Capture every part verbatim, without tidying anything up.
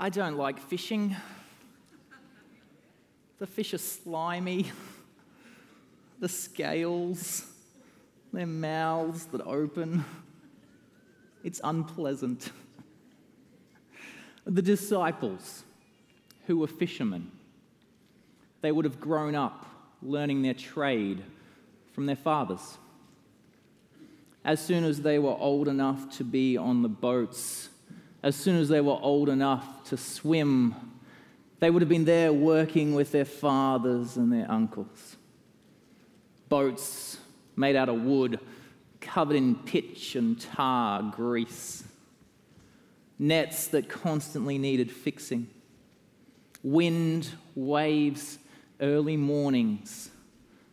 I don't like fishing. The fish are slimy. The scales, their mouths that open. It's unpleasant. The disciples, who were fishermen, they would have grown up learning their trade from their fathers. As soon as they were old enough to be on the boats, as soon as they were old enough to swim, they would have been there working with their fathers and their uncles. Boats made out of wood, covered in pitch and tar, grease. Nets that constantly needed fixing. Wind, waves, early mornings.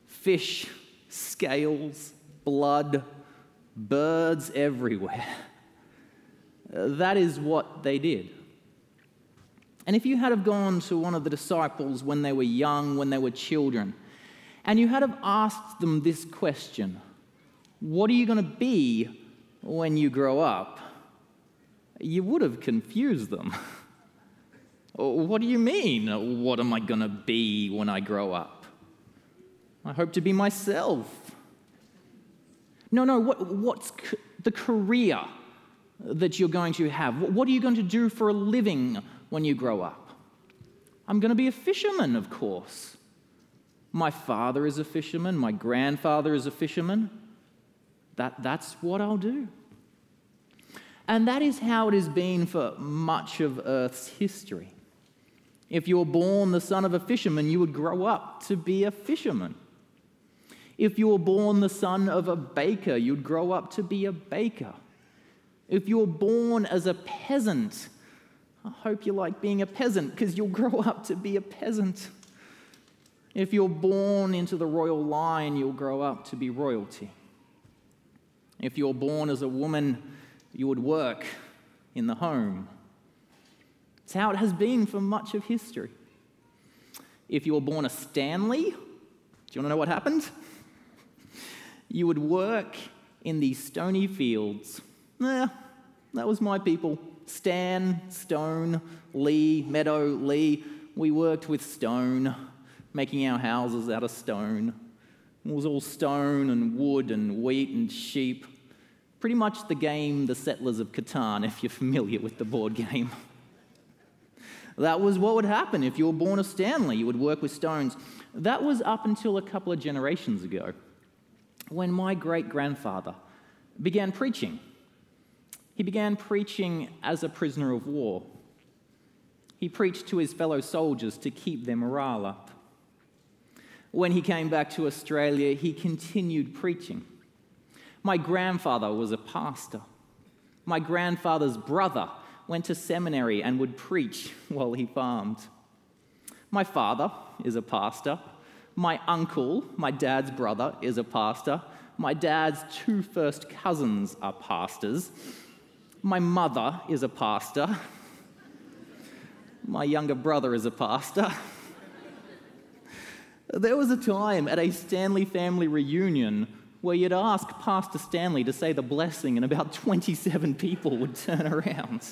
Fish, scales, blood, birds everywhere. That is what they did. And if you had have gone to one of the disciples when they were young, when they were children, and you had have asked them this question, what are you going to be when you grow up? You would have confused them. What do you mean? What am I going to be when I grow up? I hope to be myself. No, no, what, what's co- the career that you're going to have? What are you going to do for a living when you grow up? I'm going to be a fisherman, of course. My father is a fisherman. My grandfather is a fisherman. That, that's what I'll do. And that is how it has been for much of Earth's history. If you were born the son of a fisherman, you would grow up to be a fisherman. If you were born the son of a baker, you'd grow up to be a baker. If you were born as a peasant, I hope you like being a peasant, because you'll grow up to be a peasant. If you're born into the royal line, you'll grow up to be royalty. If you're born as a woman, you would work in the home. It's how it has been for much of history. If you were born a Stanley, do you want to know what happened? You would work in the stony fields. Eh, that was my people. Stan, Stone, Lee, Meadow, Lee. We worked with stone, making our houses out of stone. It was all stone and wood and wheat and sheep. Pretty much the game The Settlers of Catan, if you're familiar with the board game. That was what would happen if you were born a Stanley. You would work with stones. That was up until a couple of generations ago, when my great-grandfather began preaching. He began preaching as a prisoner of war. He preached to his fellow soldiers to keep their morale up. When he came back to Australia, he continued preaching. My grandfather was a pastor. My grandfather's brother went to seminary and would preach while he farmed. My father is a pastor. My uncle, my dad's brother, is a pastor. My dad's two first cousins are pastors. My mother is a pastor. My younger brother is a pastor. There was a time at a Stanley family reunion where you'd ask Pastor Stanley to say the blessing and about twenty-seven people would turn around.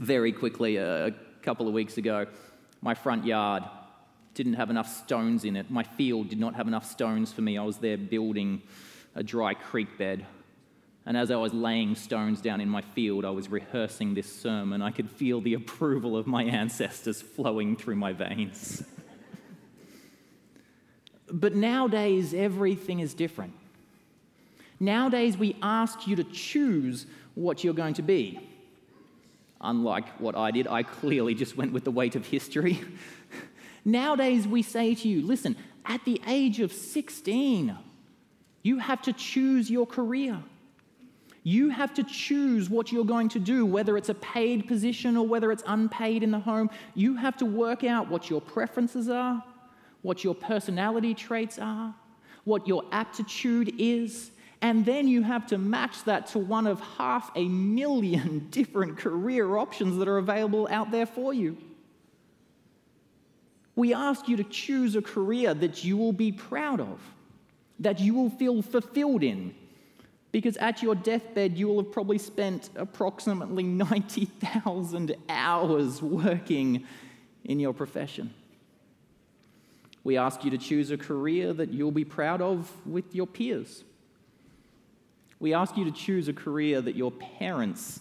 Very quickly, a couple of weeks ago, my front yard didn't have enough stones in it. My field did not have enough stones for me. I was there building a dry creek bed. And as I was laying stones down in my field, I was rehearsing this sermon. I could feel the approval of my ancestors flowing through my veins. But nowadays, everything is different. Nowadays, we ask you to choose what you're going to be. Unlike what I did, I clearly just went with the weight of history. Nowadays, we say to you, listen, at the age of sixteen, you have to choose your career. You have to choose what you're going to do, whether it's a paid position or whether it's unpaid in the home. You have to work out what your preferences are, what your personality traits are, what your aptitude is, and then you have to match that to one of half a million different career options that are available out there for you. We ask you to choose a career that you will be proud of, that you will feel fulfilled in, because at your deathbed you will have probably spent approximately ninety thousand hours working in your profession. We ask you to choose a career that you'll be proud of with your peers. We ask you to choose a career that your parents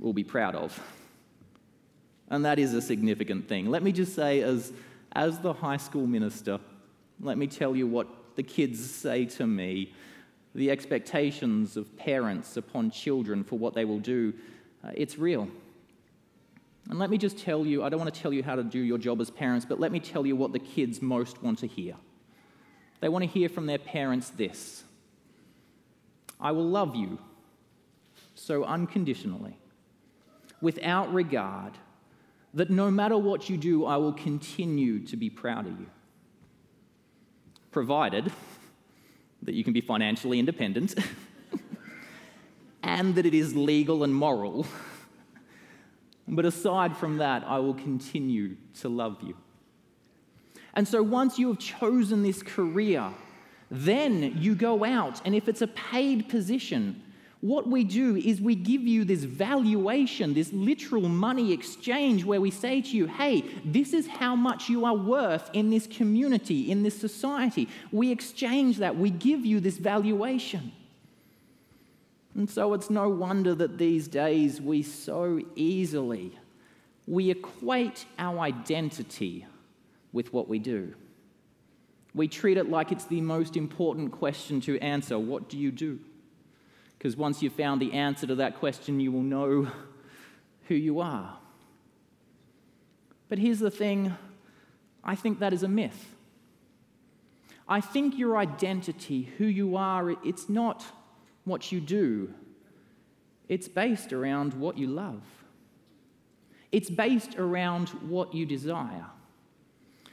will be proud of. And that is a significant thing. Let me just say, as, as the high school minister, let me tell you what the kids say to me. The expectations of parents upon children for what they will do, uh, it's real. And let me just tell you, I don't want to tell you how to do your job as parents, but let me tell you what the kids most want to hear. They want to hear from their parents this: I will love you so unconditionally, without regard, that no matter what you do, I will continue to be proud of you. Provided that you can be financially independent and that it is legal and moral. But aside from that, I will continue to love you. And so once you have chosen this career, then you go out, and if it's a paid position, what we do is we give you this valuation, this literal money exchange where we say to you, hey, this is how much you are worth in this community, in this society. We exchange that. We give you this valuation. And so it's no wonder that these days we so easily, we equate our identity with what we do. We treat it like it's the most important question to answer. What do you do? Because once you've found the answer to that question, you will know who you are. But here's the thing, I think that is a myth. I think your identity, who you are, it's not what you do. It's based around what you love. It's based around what you desire.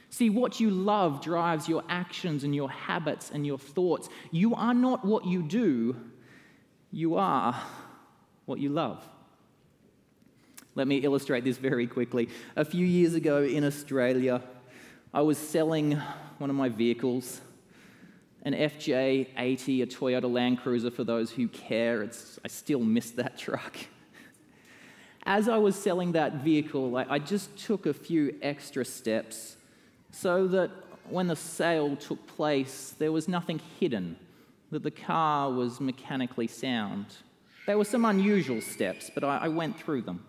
See, what you love drives your actions and your habits and your thoughts. You are not what you do. You are what you love. Let me illustrate this very quickly. A few years ago in Australia, I was selling one of my vehicles, an F J eighty, a Toyota Land Cruiser, for those who care. It's, I still miss that truck. As I was selling that vehicle, I, I just took a few extra steps so that when the sale took place, there was nothing hidden, that the car was mechanically sound. There were some unusual steps, but I, I went through them.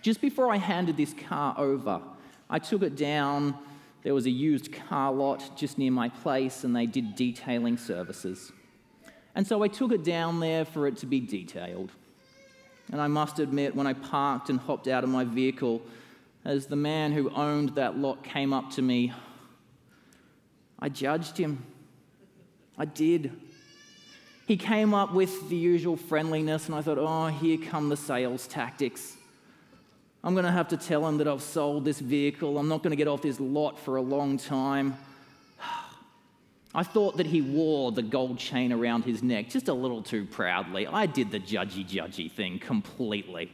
Just before I handed this car over, I took it down. There was a used car lot just near my place, and they did detailing services. And so I took it down there for it to be detailed. And I must admit, when I parked and hopped out of my vehicle, as the man who owned that lot came up to me, I judged him. I did. He came up with the usual friendliness, and I thought, oh, here come the sales tactics. I'm going to have to tell him that I've sold this vehicle. I'm not going to get off this lot for a long time. I thought that he wore the gold chain around his neck just a little too proudly. I did the judgy-judgy thing completely.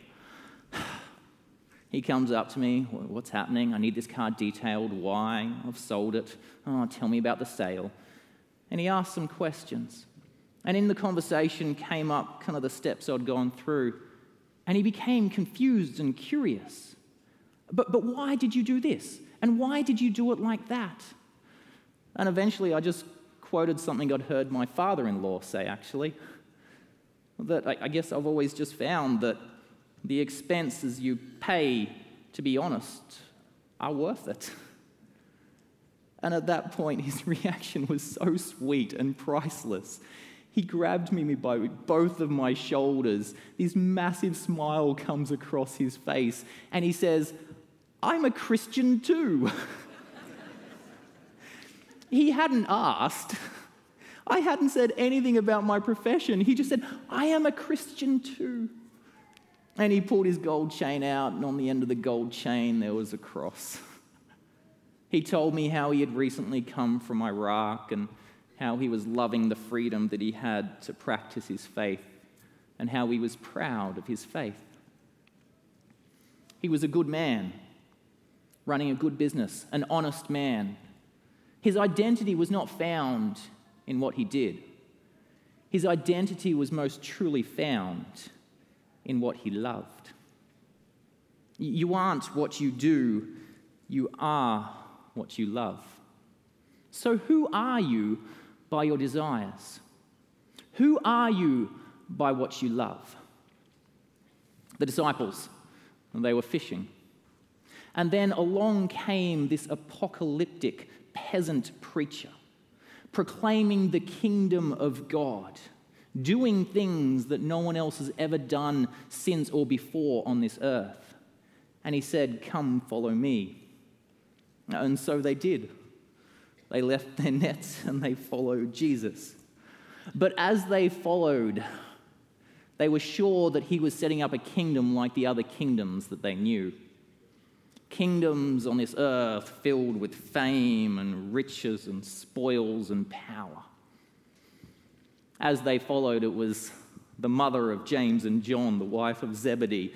He comes up to me, what's happening? I need this car detailed. Why? I've sold it. Oh, tell me about the sale. And he asked some questions. And in the conversation came up kind of the steps I'd gone through. And he became confused and curious. But, but why did you do this? And why did you do it like that? And eventually I just quoted something I'd heard my father-in-law say, actually. that I guess I've always just found that the expenses you pay, to be honest, are worth it. And at that point, his reaction was so sweet and priceless. He grabbed me by both of my shoulders. This massive smile comes across his face, and he says, "I'm a Christian too." He hadn't asked. I hadn't said anything about my profession. He just said, "I am a Christian too." And he pulled his gold chain out, and on the end of the gold chain, there was a cross. He told me how he had recently come from Iraq and how he was loving the freedom that he had to practice his faith and how he was proud of his faith. He was a good man, running a good business, an honest man. His identity was not found in what he did. His identity was most truly found in what he loved. You aren't what you do, you are what you love. So who are you by your desires? Who are you by what you love? The disciples, they were fishing. And then along came this apocalyptic peasant preacher, proclaiming the kingdom of God, doing things that no one else has ever done since or before on this earth. And he said, "Come, follow me." And so they did. They left their nets and they followed Jesus. But as they followed, they were sure that he was setting up a kingdom like the other kingdoms that they knew. Kingdoms on this earth filled with fame and riches and spoils and power. As they followed, it was the mother of James and John, the wife of Zebedee,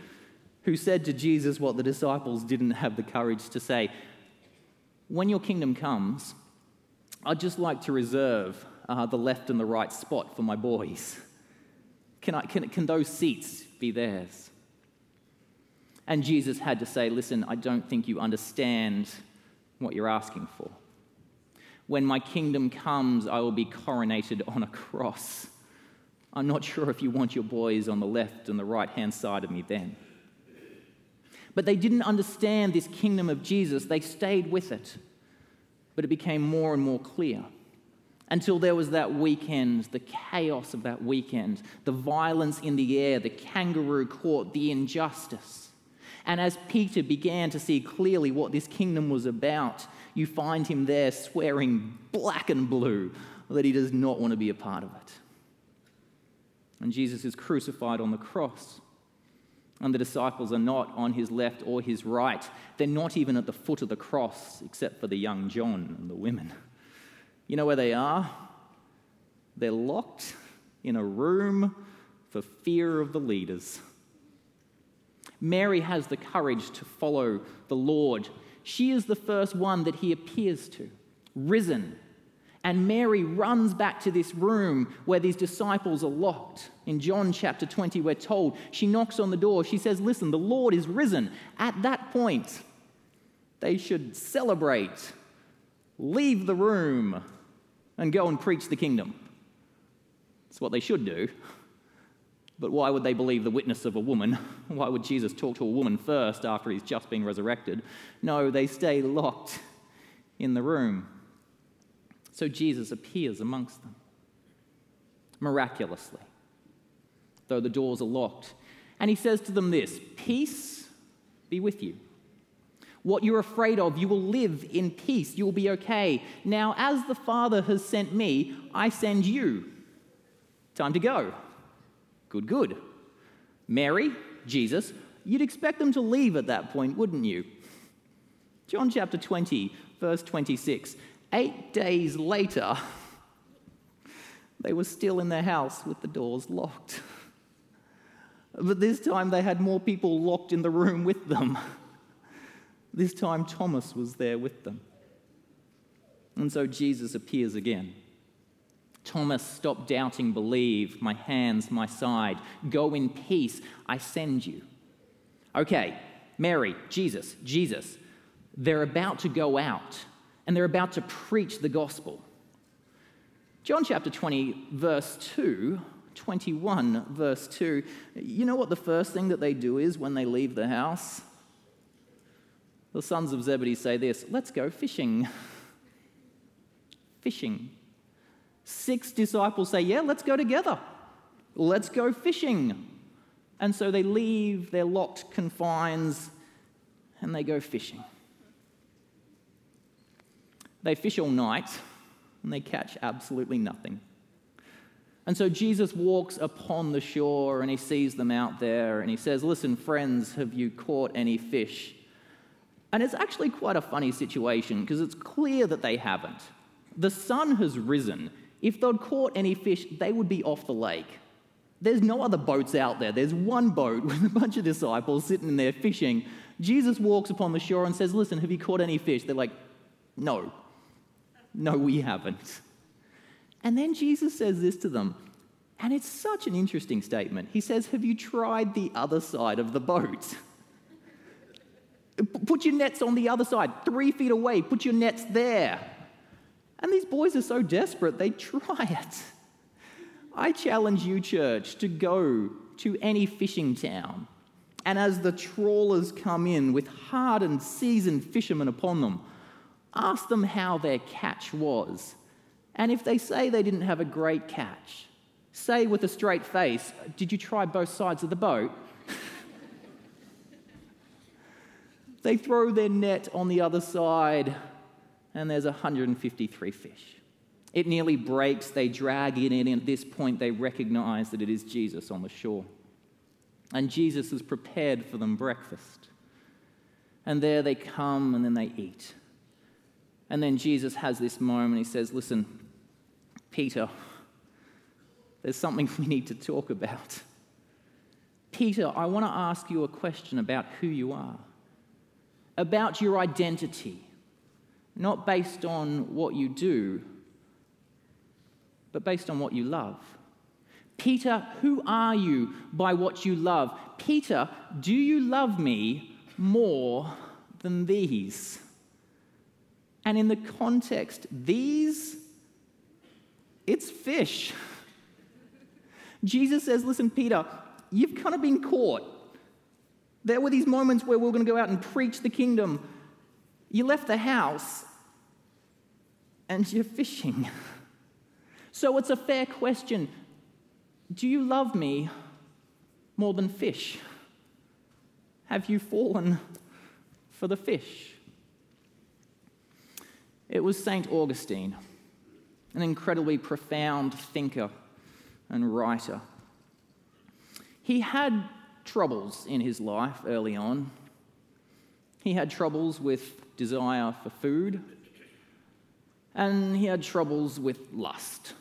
who said to Jesus what the disciples didn't have the courage to say. "When your kingdom comes, I'd just like to reserve uh, the left and the right spot for my boys. Can, I, can, can those seats be theirs?" And Jesus had to say, "Listen, I don't think you understand what you're asking for. When my kingdom comes, I will be coronated on a cross. I'm not sure if you want your boys on the left and the right-hand side of me then." But they didn't understand this kingdom of Jesus. They stayed with it. But it became more and more clear until there was that weekend, the chaos of that weekend, the violence in the air, the kangaroo court, the injustice. And as Peter began to see clearly what this kingdom was about, you find him there swearing black and blue that he does not want to be a part of it. And Jesus is crucified on the cross, and the disciples are not on his left or his right. They're not even at the foot of the cross, except for the young John and the women. You know where they are? They're locked in a room for fear of the leaders. Mary has the courage to follow the Lord. She is the first one that he appears to, risen. And Mary runs back to this room where these disciples are locked. In John chapter twenty, we're told, she knocks on the door. She says, "Listen, the Lord is risen." At that point, they should celebrate, leave the room, and go and preach the kingdom. It's what they should do. But why would they believe the witness of a woman? Why would Jesus talk to a woman first after he's just been resurrected? No, they stay locked in the room. So Jesus appears amongst them, miraculously, though the doors are locked. And he says to them this, "Peace be with you. What you're afraid of, you will live in peace. You will be okay. Now, as the Father has sent me, I send you." Time to go. Good, good. Mary, Jesus, you'd expect them to leave at that point, wouldn't you? John chapter twenty, verse twenty-six. Eight days later, they were still in their house with the doors locked. But this time they had more people locked in the room with them. This time Thomas was there with them. And so Jesus appears again. "Thomas, stop doubting, believe, my hands, my side, go in peace, I send you." Okay, Mary, Jesus, Jesus, they're about to go out, and they're about to preach the gospel. John chapter twenty, verse two twenty-one, verse two. You know what the first thing that they do is when they leave the house? The sons of Zebedee say this, let's go fishing. Fishing. Six disciples say, yeah, let's go together. Let's go fishing. And so they leave their locked confines and they go fishing. They fish all night and they catch absolutely nothing. And so Jesus walks upon the shore and he sees them out there and he says, listen, friends, have you caught any fish? And it's actually quite a funny situation because it's clear that they haven't. The sun has risen. If they'd caught any fish, they would be off the lake. There's no other boats out there. There's one boat with a bunch of disciples sitting in there fishing. Jesus walks upon the shore and says, listen, have you caught any fish? They're like, no. No, we haven't. And then Jesus says this to them, and it's such an interesting statement. He says, have you tried the other side of the boat? Put your nets on the other side, three feet away. Put your nets there. And these boys are so desperate, they try it. I challenge you, church, to go to any fishing town, and as the trawlers come in with hardened, seasoned fishermen upon them, ask them how their catch was. And if they say they didn't have a great catch, say with a straight face, did you try both sides of the boat? They throw their net on the other side, and there's one hundred fifty-three fish. It nearly breaks. They drag it in, and at this point they recognize that it is Jesus on the shore. And Jesus has prepared for them breakfast. And there they come, and then they eat. And then Jesus has this moment. He says, listen, Peter, there's something we need to talk about. Peter, I want to ask you a question about who you are, about your identity, not based on what you do, but based on what you love. Peter, who are you by what you love? Peter, do you love me more than these? And in the context, these, it's fish. Jesus says, listen, Peter, you've kind of been caught. There were these moments where we were going to go out and preach the kingdom. You left the house and you're fishing. So it's a fair question. Do you love me more than fish? Have you fallen for the fish? It was Saint Augustine, an incredibly profound thinker and writer. He had troubles in his life early on. He had troubles with desire for food, and he had troubles with lust.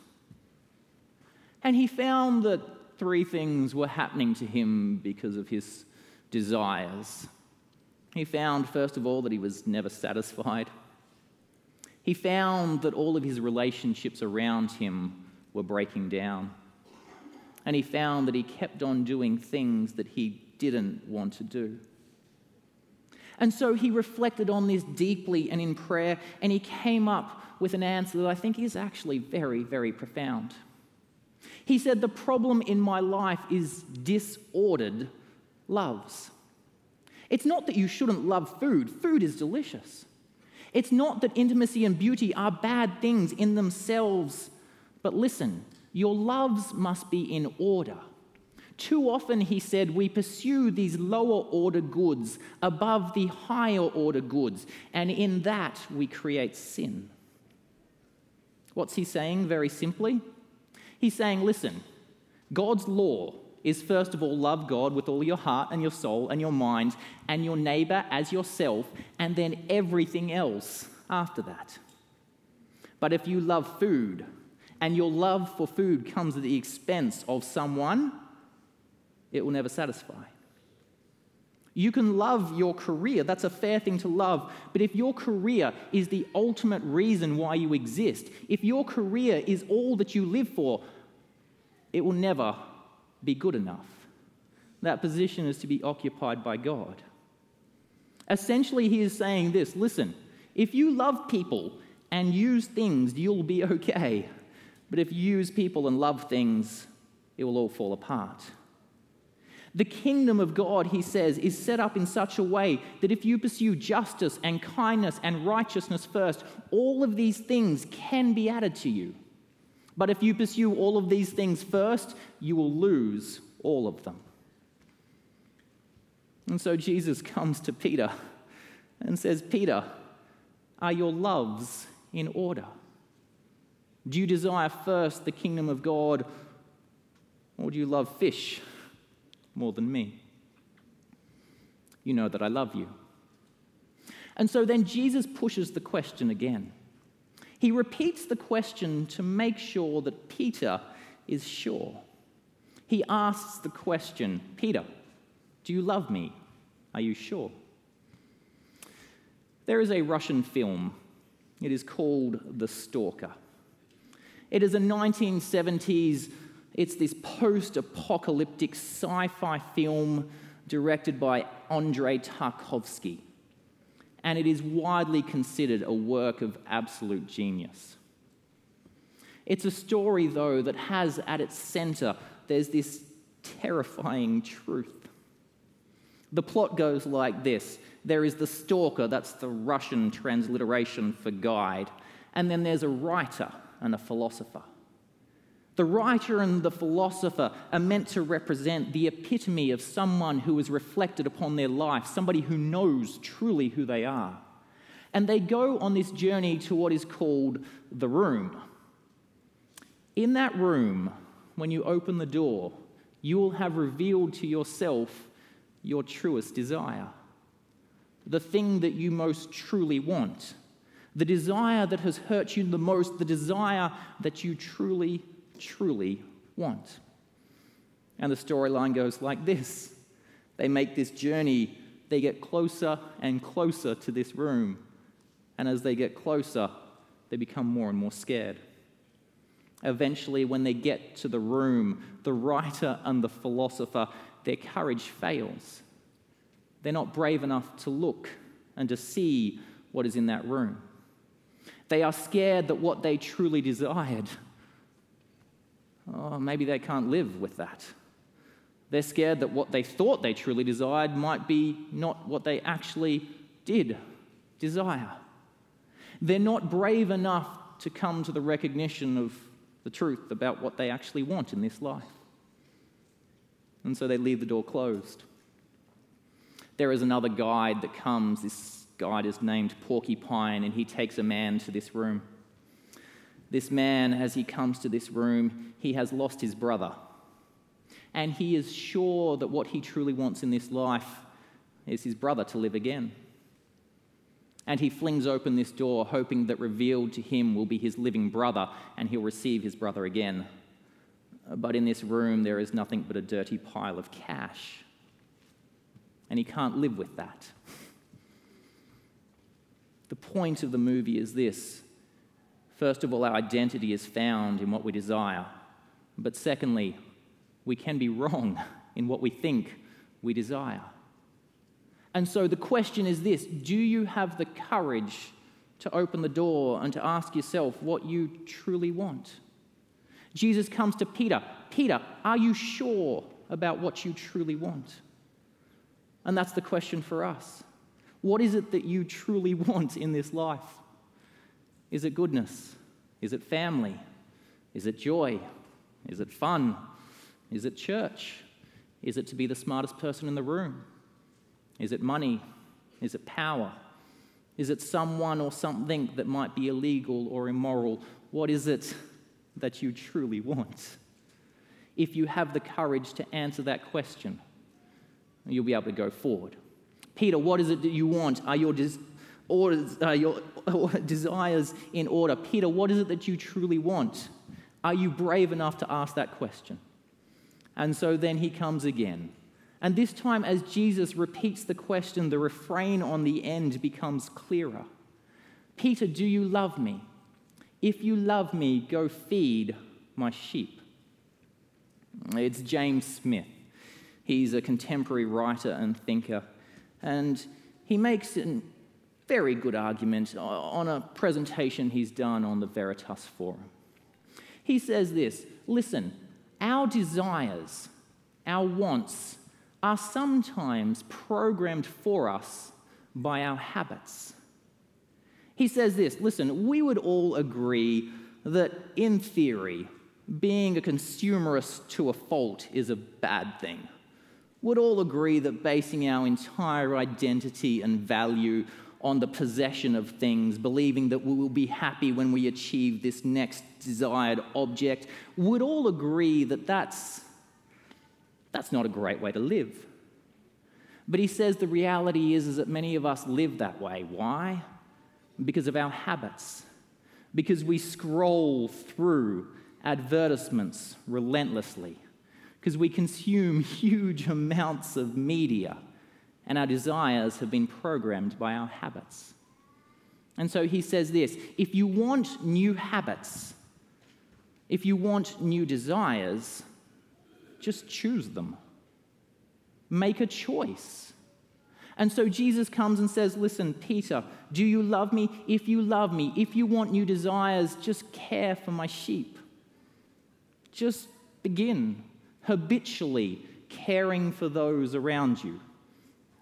And he found that three things were happening to him because of his desires. He found, first of all, that he was never satisfied. He found that all of his relationships around him were breaking down. And he found that he kept on doing things that he didn't want to do. And so he reflected on this deeply and in prayer, and he came up with an answer that I think is actually very, very profound. He said, the problem in my life is disordered loves. It's not that you shouldn't love food. Food is delicious. It's not that intimacy and beauty are bad things in themselves. But listen, your loves must be in order. Too often, he said, we pursue these lower-order goods above the higher-order goods, and in that we create sin. What's he saying, very simply? He's saying, listen, God's law is, first of all, love God with all your heart and your soul and your mind and your neighbor as yourself, and then everything else after that. But if you love food, and your love for food comes at the expense of someone, it will never satisfy. You can love your career. That's a fair thing to love. But if your career is the ultimate reason why you exist, if your career is all that you live for, it will never be good enough. That position is to be occupied by God. Essentially, he is saying this, listen, if you love people and use things, you'll be okay. But if you use people and love things, it will all fall apart. The kingdom of God, he says, is set up in such a way that if you pursue justice and kindness and righteousness first, all of these things can be added to you. But if you pursue all of these things first, you will lose all of them. And so Jesus comes to Peter and says, Peter, are your loves in order? Do you desire first the kingdom of God, or do you love fish more than me? You know that I love you. And so then Jesus pushes the question again. He repeats the question to make sure that Peter is sure. He asks the question, Peter, do you love me? Are you sure? There is a Russian film. It is called The Stalker. It is a nineteen seventies, it's this post-apocalyptic sci-fi film directed by Andrei Tarkovsky. And it is widely considered a work of absolute genius. It's a story, though, that has at its center, there's this terrifying truth. The plot goes like this. There is the stalker, that's the Russian transliteration for guide, and then there's a writer and a philosopher. The writer and the philosopher are meant to represent the epitome of someone who is reflected upon their life, somebody who knows truly who they are. And they go on this journey to what is called the room. In that room, when you open the door, you will have revealed to yourself your truest desire, the thing that you most truly want, the desire that has hurt you the most, the desire that you truly truly want. And the storyline goes like this. They make this journey, they get closer and closer to this room, and as they get closer, they become more and more scared. Eventually, when they get to the room, the writer and the philosopher, their courage fails. They're not brave enough to look and to see what is in that room. They are scared that what they truly desired, oh, maybe they can't live with that. They're scared that what they thought they truly desired might be not what they actually did desire. They're not brave enough to come to the recognition of the truth about what they actually want in this life. And so they leave the door closed. There is another guide that comes. This guide is named Porcupine, and he takes a man to this room. This man, as he comes to this room, he has lost his brother. And he is sure that what he truly wants in this life is his brother to live again. And he flings open this door, hoping that revealed to him will be his living brother, and he'll receive his brother again. But in this room, there is nothing but a dirty pile of cash. And he can't live with that. The point of the movie is this. First of all, our identity is found in what we desire. But secondly, we can be wrong in what we think we desire. And so the question is this, do you have the courage to open the door and to ask yourself what you truly want? Jesus comes to Peter. Peter, are you sure about what you truly want? And that's the question for us. What is it that you truly want in this life? Is it goodness? Is it family? Is it joy? Is it fun? Is it church? Is it to be the smartest person in the room? Is it money? Is it power? Is it someone or something that might be illegal or immoral? What is it that you truly want? If you have the courage to answer that question, you'll be able to go forward. Peter, what is it that you want? Are your desires Orders, uh, your desires in order? Peter, what is it that you truly want? Are you brave enough to ask that question? And so then he comes again. And this time, as Jesus repeats the question, the refrain on the end becomes clearer. Peter, do you love me? If you love me, go feed my sheep. It's James Smith. He's a contemporary writer and thinker. And he makes an very good argument on a presentation he's done on the Veritas Forum. He says this, listen, Our desires, our wants, are sometimes programmed for us by our habits. He says this, listen, we would all agree that, in theory, being a consumerist to a fault is a bad thing. We'd all agree that basing our entire identity and value on the possession of things, believing that we will be happy when we achieve this next desired object, would all agree that that's, that's not a great way to live. But he says the reality is, is that many of us live that way. Why? Because of our habits. Because we scroll through advertisements relentlessly. Because we consume huge amounts of media. And our desires have been programmed by our habits. And so he says this, if you want new habits, if you want new desires, just choose them. Make a choice. And so Jesus comes and says, listen, Peter, do you love me? If you love me, if you want new desires, just care for my sheep. Just begin habitually caring for those around you,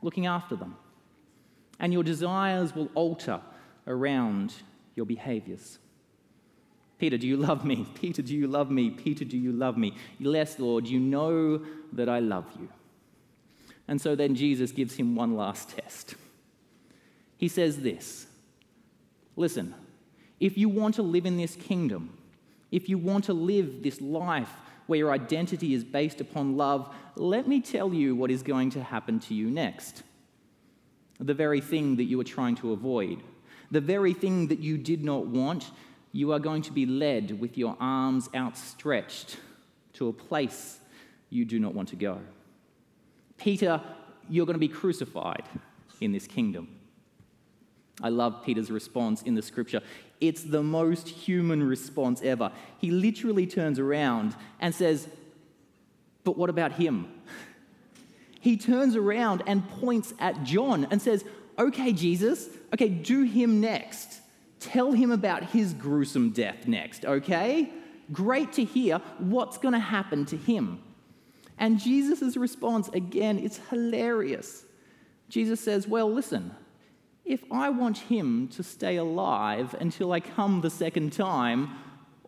looking after them. And your desires will alter around your behaviors. Peter, do you love me? Peter, do you love me? Peter, do you love me? Yes, Lord, you know that I love you. And so then Jesus gives him one last test. He says this, listen, if you want to live in this kingdom, if you want to live this life where your identity is based upon love, let me tell you what is going to happen to you next. The very thing that you are trying to avoid, the very thing that you did not want, you are going to be led with your arms outstretched to a place you do not want to go. Peter, you're going to be crucified in this kingdom. I love Peter's response in the scripture. It's the most human response ever. He literally turns around and says, but what about him? He turns around and points at John and says, okay, Jesus, okay, do him next. Tell him about his gruesome death next, okay? Great to hear what's going to happen to him. And Jesus' response, again, it's hilarious. Jesus says, well, listen, if I want him to stay alive until I come the second time,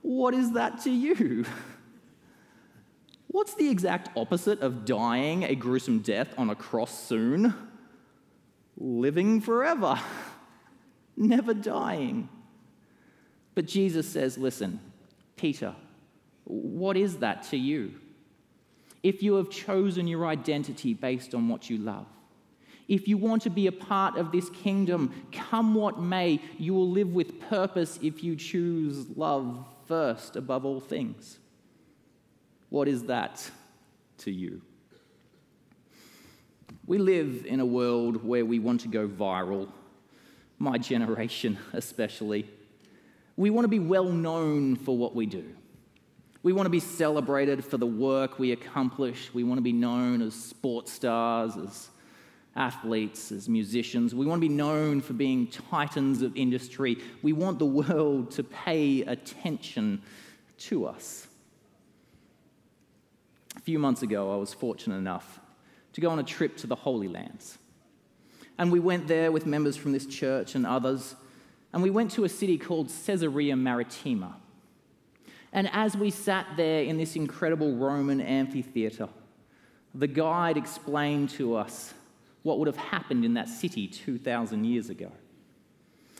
what is that to you? What's the exact opposite of dying a gruesome death on a cross soon? Living forever. Never dying. But Jesus says, listen, Peter, what is that to you? If you have chosen your identity based on what you love, if you want to be a part of this kingdom, come what may, you will live with purpose if you choose love first above all things. What is that to you? We live in a world where we want to go viral. My generation especially. We want to be well known for what we do. We want to be celebrated for the work we accomplish. We want to be known as sports stars, as athletes, as musicians. We want to be known for being titans of industry. We want the world to pay attention to us. A few months ago, I was fortunate enough to go on a trip to the Holy Lands. And we went there with members from this church and others, and we went to a city called Caesarea Maritima. And as we sat there in this incredible Roman amphitheatre, the guide explained to us what would have happened in that city two thousand years ago.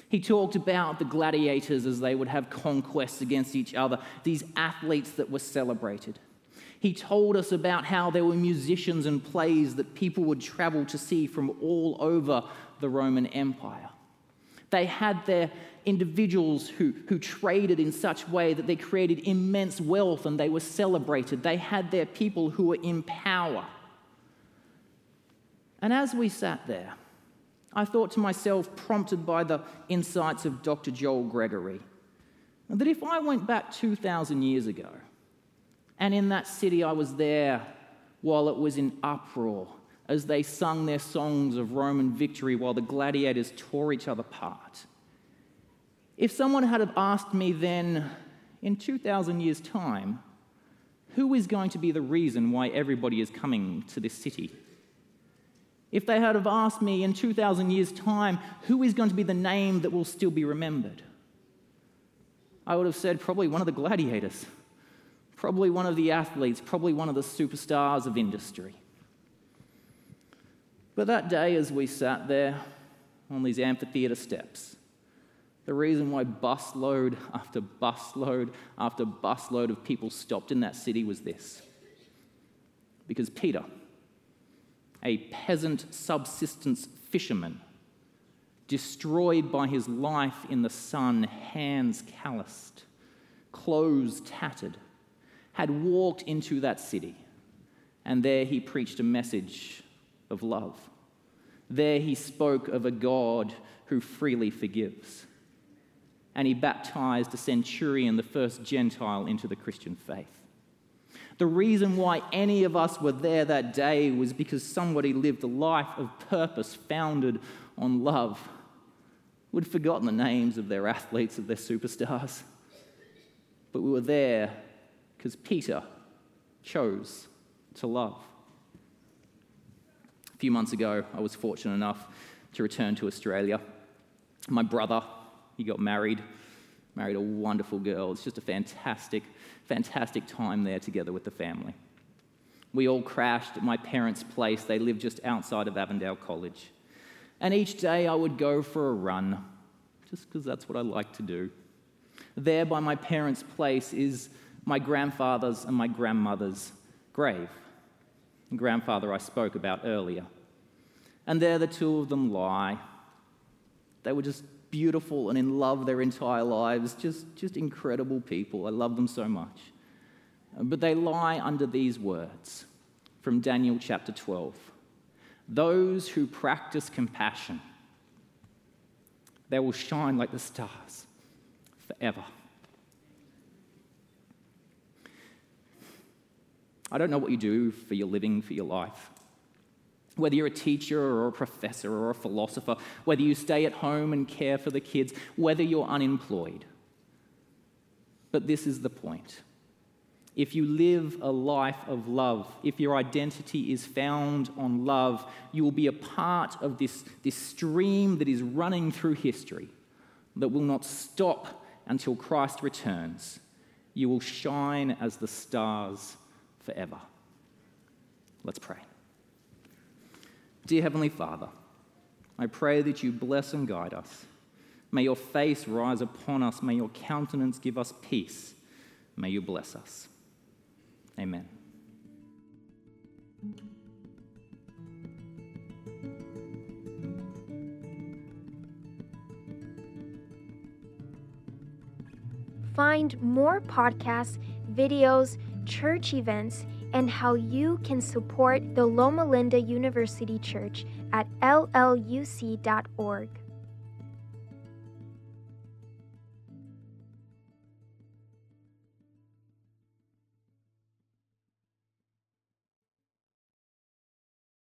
He talked about the gladiators as they would have conquests against each other, these athletes that were celebrated. He told us about how there were musicians and plays that people would travel to see from all over the Roman Empire. They had their individuals who, who traded in such a way that they created immense wealth and they were celebrated. They had their people who were in power. And as we sat there, I thought to myself, prompted by the insights of Doctor Joel Gregory, that if I went back two thousand years ago, and in that city I was there while it was in uproar as they sung their songs of Roman victory while the gladiators tore each other apart. If someone had asked me then, in two thousand years' time, who is going to be the reason why everybody is coming to this city? If they had have asked me in two thousand years' time, who is going to be the name that will still be remembered? I would have said probably one of the gladiators, probably one of the athletes, probably one of the superstars of industry. But that day, as we sat there on these amphitheatre steps, the reason why busload after busload after busload of people stopped in that city was this. Because Peter, a peasant subsistence fisherman, destroyed by his life in the sun, hands calloused, clothes tattered, had walked into that city, and there he preached a message of love. There he spoke of a God who freely forgives. And he baptized a centurion, the first Gentile, into the Christian faith. The reason why any of us were there that day was because somebody lived a life of purpose founded on love. We'd forgotten the names of their athletes, of their superstars. But we were there because Peter chose to love. A few months ago, I was fortunate enough to return to Australia. My brother, he got married, married a wonderful girl. It's just a fantastic, fantastic time there together with the family. We all crashed at my parents' place. They lived just outside of Avondale College. And each day I would go for a run, just because that's what I like to do. There by my parents' place is my grandfather's and my grandmother's grave. The grandfather I spoke about earlier. And there the two of them lie. They were just beautiful and in love their entire lives, just, just incredible people. I love them so much. But they lie under these words from Daniel chapter twelve. Those who practice compassion, they will shine like the stars forever. I don't know what you do for your living, for your life. Whether you're a teacher or a professor or a philosopher, whether you stay at home and care for the kids, whether you're unemployed. But this is the point. If you live a life of love, if your identity is found on love, you will be a part of this, this stream that is running through history that will not stop until Christ returns. You will shine as the stars forever. Let's pray. Dear Heavenly Father, I pray that you bless and guide us. May your face rise upon us. May your countenance give us peace. May you bless us. Amen. Find more podcasts, videos, church events, and how you can support the Loma Linda University Church at l l u c dot org.